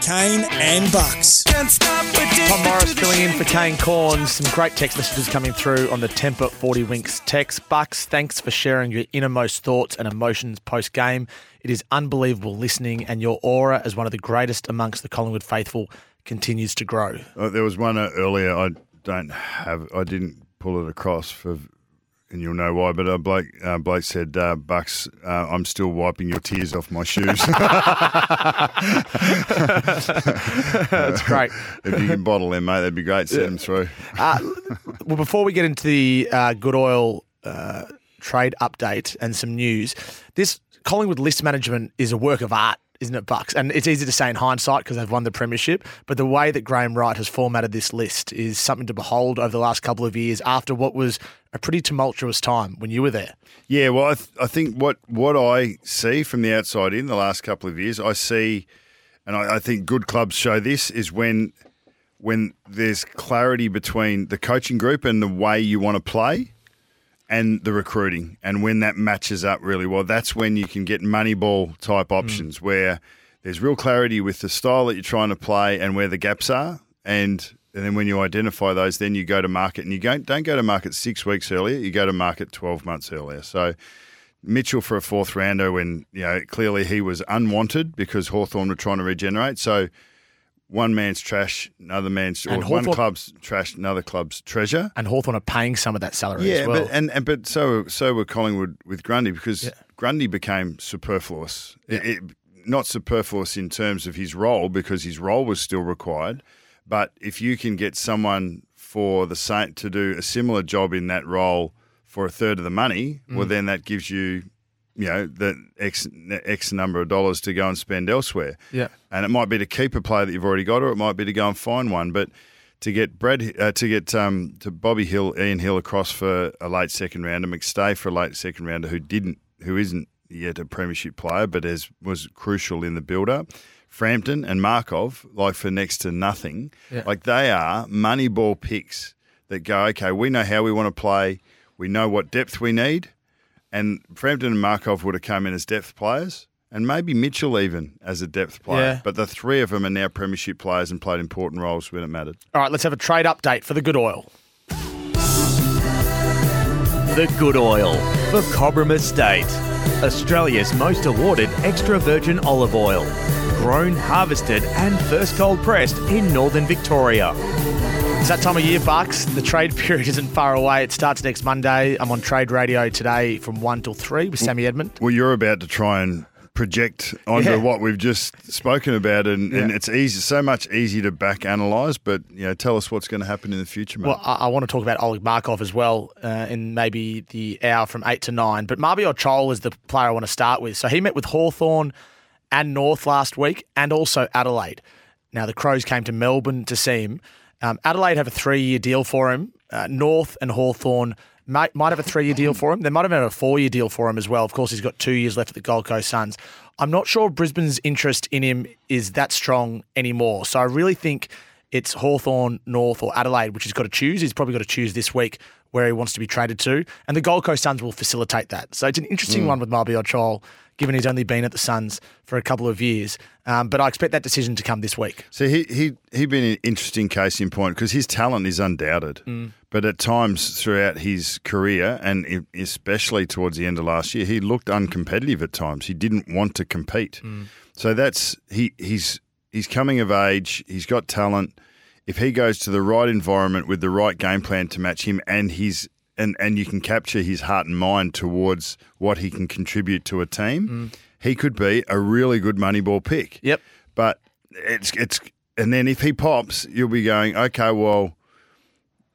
Kane and Bucks. Tom Morris filling in for Kane Corns. Some great text messages coming through on the Temper 40 Winks text. Bucks, thanks for sharing your innermost thoughts and emotions post-game. It is unbelievable listening, and your aura as one of the greatest amongst the Collingwood faithful continues to grow. There was one earlier I didn't pull it across for, and you'll know why, but Blake said, Bucks, I'm still wiping your tears off my shoes. That's great. If you can bottle them, mate, that'd be great. Send them through. Well, before we get into the Good Oil trade update and some news, this Collingwood list management is a work of art, isn't it, Bucks? And it's easy to say in hindsight because they've won the premiership, but the way that Graham Wright has formatted this list is something to behold over the last couple of years after what was a pretty tumultuous time when you were there. Yeah, well, I think what I see from the outside in the last couple of years, I see, and I think good clubs show this, is when there's clarity between the coaching group and the way you want to play and the recruiting, and when that matches up really well, that's when you can get Moneyball type options where there's real clarity with the style that you're trying to play and where the gaps are, and then when you identify those, then you go to market, and you don't go to market 6 weeks earlier, you go to market 12 months earlier. So Mitchell for a fourth rounder when, you know, clearly he was unwanted because Hawthorn were trying to regenerate. So one man's trash, another man's, or one club's trash, another club's treasure. And Hawthorn are paying some of that salary as well. Yeah, but so were Collingwood with Grundy, because Grundy became superfluous. Yeah. Not superfluous in terms of his role, because his role was still required. But if you can get someone for the same to do a similar job in that role for a third of the money, well, then that gives you, you know, the X number of dollars to go and spend elsewhere. Yeah. And it might be to keep a player that you've already got, or it might be to go and find one. But to get to Bobby Hill, Ian Hill across for a late second rounder, McStay for a late second rounder who isn't yet a premiership player, but was crucial in the build-up. Frampton and Markov, like for next to nothing. Yeah. Like they are Moneyball picks that go, okay, we know how we want to play. We know what depth we need. And Frampton and Markov would have come in as depth players, and maybe Mitchell even as a depth player. Yeah. But the three of them are now premiership players and played important roles when it mattered. All right, let's have a trade update for the Good Oil. The Good Oil for Cobram Estate, Australia's most awarded extra virgin olive oil. Grown, harvested and first cold pressed in northern Victoria. It's that time of year, Bucks. The trade period isn't far away. It starts next Monday. I'm on Trade Radio today from 1 till 3 with Sammy Edmund. Well, you're about to try and project onto what we've just spoken about, and it's easy, so much easier to back analyse, but you know, tell us what's going to happen in the future, mate. Well, I want to talk about Oleg Markov as well in maybe the hour from 8 to 9, but Mabior Chol is the player I want to start with. So he met with Hawthorn and North last week, and also Adelaide. Now, the Crows came to Melbourne to see him. Adelaide have a 3-year deal for him. North and Hawthorn might have a 3-year deal for him. They might have had a 4-year deal for him as well. Of course, he's got 2 years left at the Gold Coast Suns. I'm not sure Brisbane's interest in him is that strong anymore. So I really think it's Hawthorn, North or Adelaide, which he's got to choose. He's probably got to choose this week where he wants to be traded to. And the Gold Coast Suns will facilitate that. So it's an interesting one with Mabior Chol, given he's only been at the Suns for a couple of years. But I expect that decision to come this week. So he'd been an interesting case in point because his talent is undoubted. But at times throughout his career, and especially towards the end of last year, he looked uncompetitive at times. He didn't want to compete. So that's he's coming of age. He's got talent. If he goes to the right environment with the right game plan to match him and his and you can capture his heart and mind towards what he can contribute to a team, he could be a really good Moneyball pick. Yep. But it's and then if he pops, you'll be going, okay, well,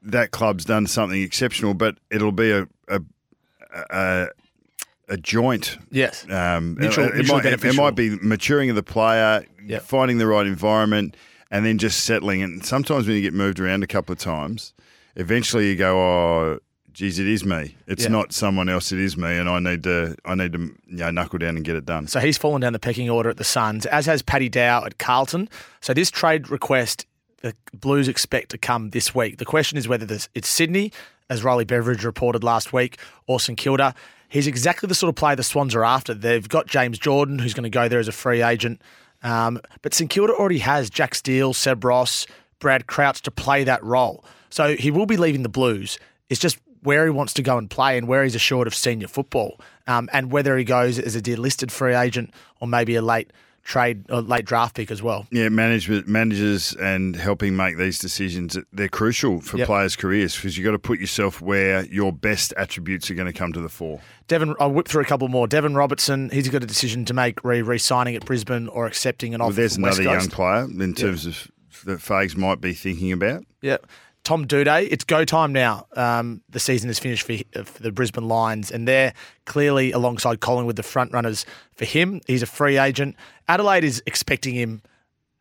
that club's done something exceptional, but it'll be a joint. Yes. It might be maturing of the player, finding the right environment, and then just settling. And sometimes when you get moved around a couple of times eventually you go, oh, geez, it is me. It's not someone else. It is me, and I need to, you know, knuckle down and get it done. So he's fallen down the pecking order at the Suns, as has Paddy Dow at Carlton. So this trade request, the Blues expect to come this week. The question is whether it's Sydney, as Riley Beveridge reported last week, or St Kilda. He's exactly the sort of player the Swans are after. They've got James Jordan, who's going to go there as a free agent, but St Kilda already has Jack Steele, Seb Ross, Brad Crouch to play that role. So he will be leaving the Blues. It's just where he wants to go and play and where he's assured of senior football, and whether he goes as a delisted free agent or maybe a late trade or late draft pick as well. Yeah, managers and helping make these decisions, they're crucial for players' careers because you've got to put yourself where your best attributes are going to come to the fore. Devin, I'll whip through a couple more. Devin Robertson, he's got a decision to make re-signing at Brisbane or accepting an offer from West Coast. Well, there's another young player in terms of that Fags might be thinking about. Yeah. Tom Doedee, it's go time now. The season is finished for the Brisbane Lions, and they're clearly alongside Collingwood the front runners for him. He's a free agent. Adelaide is expecting him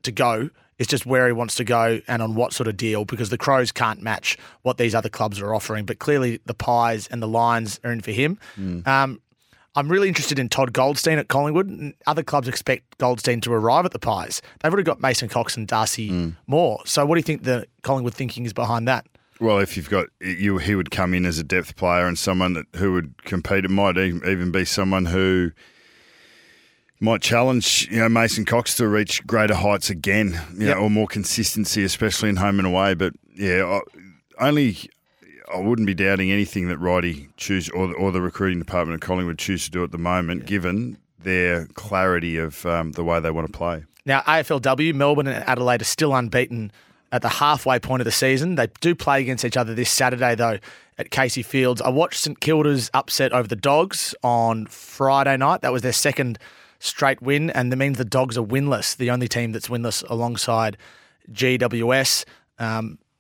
to go. It's just where he wants to go and on what sort of deal, because the Crows can't match what these other clubs are offering. But clearly the Pies and the Lions are in for him. I'm really interested in Todd Goldstein at Collingwood. Other clubs expect Goldstein to arrive at the Pies. They've already got Mason Cox and Darcy Moore. So what do you think the Collingwood thinking is behind that? Well, if you've got he would come in as a depth player and someone who would compete. It might even be someone who might challenge, you know, Mason Cox to reach greater heights again, you know, or more consistency, especially in home and away. But yeah, I wouldn't be doubting anything that Righty choose or the recruiting department at Collingwood choose to do at the moment, given their clarity of the way they want to play. Now, AFLW, Melbourne and Adelaide are still unbeaten at the halfway point of the season. They do play against each other this Saturday, though, at Casey Fields. I watched St Kilda's upset over the Dogs on Friday night. That was their second straight win, and that means the Dogs are winless, the only team that's winless alongside GWS.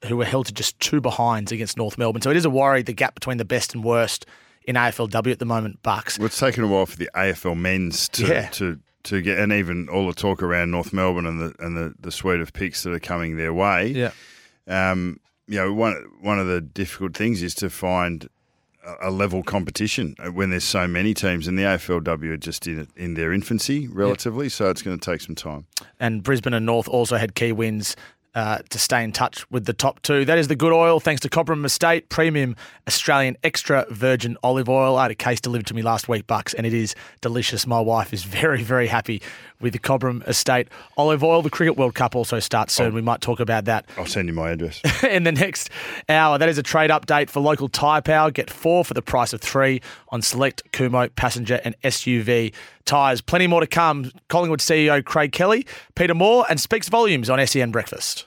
Who were held to just 2 behinds against North Melbourne. So it is a worry, the gap between the best and worst in AFLW at the moment, Bucks. Well, it's taken a while for the AFL men's to get, and even all the talk around North Melbourne and the suite of picks that are coming their way. Yeah. You know, one of the difficult things is to find a level competition when there's so many teams, and the AFLW are just in their infancy relatively, so it's going to take some time. And Brisbane and North also had key wins to stay in touch with the top 2. That is the Good Oil, thanks to Cobram Estate, premium Australian extra virgin olive oil. I had a case delivered to me last week, Bucks, and it is delicious. My wife is very, very happy with the Cobram Estate olive oil. The Cricket World Cup also starts soon. We might talk about that. I'll send you my address. In the next hour, that is a trade update for local tyre power. Get 4 for the price of 3 on select Kumho, passenger and SUV tyres. Plenty more to come. Collingwood CEO Craig Kelly, Peter Moore, and speaks volumes on SEN Breakfast.